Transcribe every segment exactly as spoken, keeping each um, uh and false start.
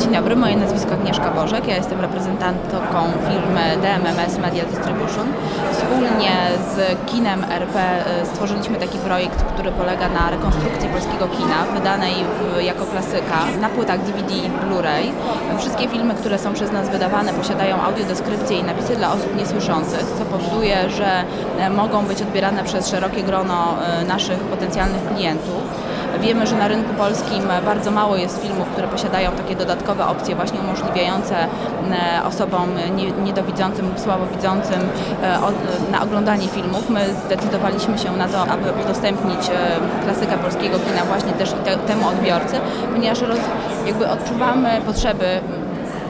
Dzień dobry, moje nazwisko Agnieszka Bożek, ja jestem reprezentantką firmy D M M S Media Distribution. Wspólnie z Kinem R P stworzyliśmy taki projekt, który polega na rekonstrukcji polskiego kina, wydanej w, jako klasyka na płytach D V D i Blu-ray. Wszystkie filmy, które są przez nas wydawane, posiadają audiodeskrypcje i napisy dla osób niesłyszących, co powoduje, że mogą być odbierane przez szerokie grono naszych potencjalnych klientów. Wiemy, że na rynku polskim bardzo mało jest filmów, które posiadają takie dodatkowe opcje właśnie umożliwiające osobom niedowidzącym lub słabowidzącym na oglądanie filmów. My zdecydowaliśmy się na to, aby udostępnić klasykę polskiego kina właśnie też i temu odbiorcy, ponieważ jakby odczuwamy potrzeby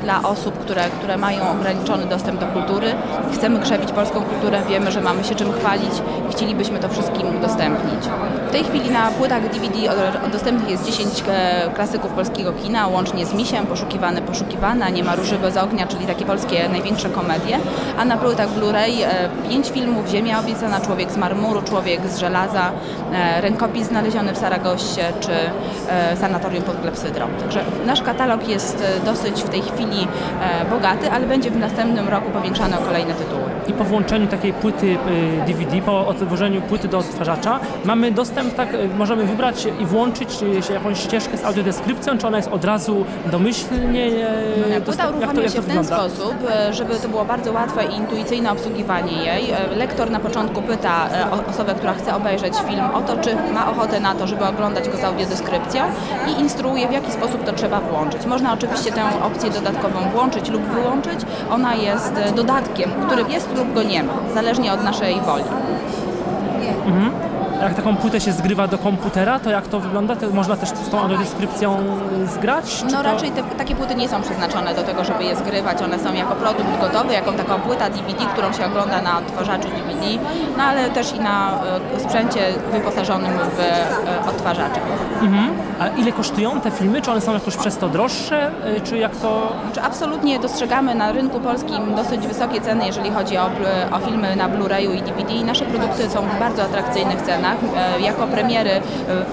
dla osób, które, które mają ograniczony dostęp do kultury. Chcemy krzewić polską kulturę, wiemy, że mamy się czym chwalić i chcielibyśmy to wszystkim udostępnić. W tej chwili na płytach D V D dostępnych jest dziesięć klasyków polskiego kina, łącznie z Misiem, Poszukiwany, Poszukiwana, Nie ma Róży Bez Ognia, czyli takie polskie największe komedie, a na płytach Blu-ray pięć filmów: Ziemia Obiecana, Człowiek z Marmuru, Człowiek z Żelaza, Rękopis znaleziony w Saragossie czy Sanatorium pod Klepsydrą. Także nasz katalog jest dosyć w tej chwili bogaty, ale będzie w następnym roku powiększany o kolejne tytuły. I po włączeniu takiej płyty D V D, po odłożeniu płyty do odtwarzacza mamy dostęp, tak, możemy wybrać i włączyć jakąś ścieżkę z audiodeskrypcją, czy ona jest od razu domyślnie? Płyta uruchamia się w ten sposób, żeby to było bardzo łatwe i intuicyjne obsługiwanie jej. Lektor na początku pyta osobę, która chce obejrzeć film, o to, czy ma ochotę na to, żeby oglądać go z audiodeskrypcją, i instruuje, w jaki sposób to trzeba włączyć. Można oczywiście tę opcję dodatkową włączyć lub wyłączyć. Ona jest dodatkiem, który jest lub go nie ma, zależnie od naszej woli. Mhm. Jak taką płytę się zgrywa do komputera, to jak to wygląda? To można też z tą audiodeskrypcją zgrać? No to... raczej te, takie płyty nie są przeznaczone do tego, żeby je zgrywać. One są jako produkt gotowy, jako taka płyta D V D, którą się ogląda na odtwarzaczu D V D, no ale też i na y, sprzęcie wyposażonym w y, odtwarzacze. Mhm. A ile kosztują te filmy? Czy one są jakoś przez to droższe? Y, czy jak to... Znaczy, absolutnie dostrzegamy na rynku polskim dosyć wysokie ceny, jeżeli chodzi o, o filmy na Blu-rayu i D V D. I nasze produkty są w bardzo atrakcyjnych cenach. Jako premiery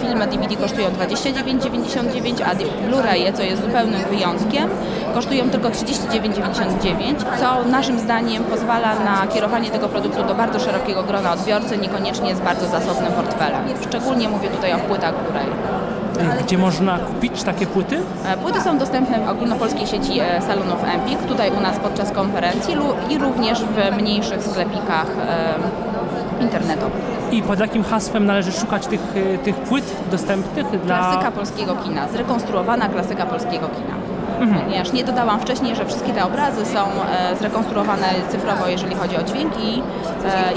filmy D V D kosztują dwadzieścia dziewięć dziewięćdziesiąt dziewięć, a Blu-raye, co jest zupełnym wyjątkiem, kosztują tylko trzydzieści dziewięć dziewięćdziesiąt dziewięć, co naszym zdaniem pozwala na kierowanie tego produktu do bardzo szerokiego grona odbiorcy, niekoniecznie z bardzo zasobnym portfelem. Szczególnie mówię tutaj o płytach Blu-ray. Gdzie można kupić takie płyty? Płyty są dostępne w ogólnopolskiej sieci salonów Empik, tutaj u nas podczas konferencji i również w mniejszych sklepikach internetowych. I pod jakim hasłem należy szukać tych, tych płyt dostępnych dla... Klasyka polskiego kina, zrekonstruowana klasyka polskiego kina. Mhm. Ponieważ nie dodałam wcześniej, że wszystkie te obrazy są zrekonstruowane cyfrowo, jeżeli chodzi o dźwięk, i,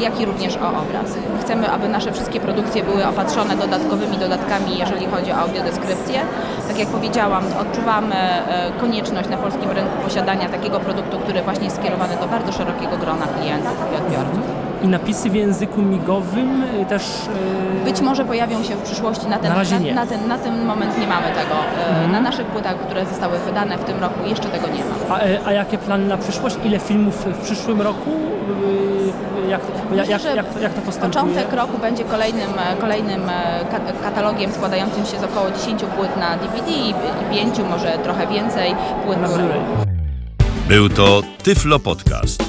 jak i również o obraz. Chcemy, aby nasze wszystkie produkcje były opatrzone dodatkowymi dodatkami, jeżeli chodzi o audiodeskrypcję. Tak jak powiedziałam, odczuwamy konieczność na polskim rynku posiadania takiego produktu, który właśnie jest skierowany do bardzo szerokiego grona klientów i odbiorców. I napisy w języku migowym też... Yy... Być może pojawią się w przyszłości, na ten, na na, na ten, na ten moment nie mamy tego. Mm. Na naszych płytach, które zostały wydane w tym roku, jeszcze tego nie ma. A, a jakie plany na przyszłość? Ile filmów w przyszłym roku? Jak, jak, jak, jak, jak to postępuje? Początek roku będzie kolejnym, kolejnym katalogiem składającym się z około dziesięć płyt na D V D i pięć, może trochę więcej płyt na Blu-ray. Był to Tyflo Podcast.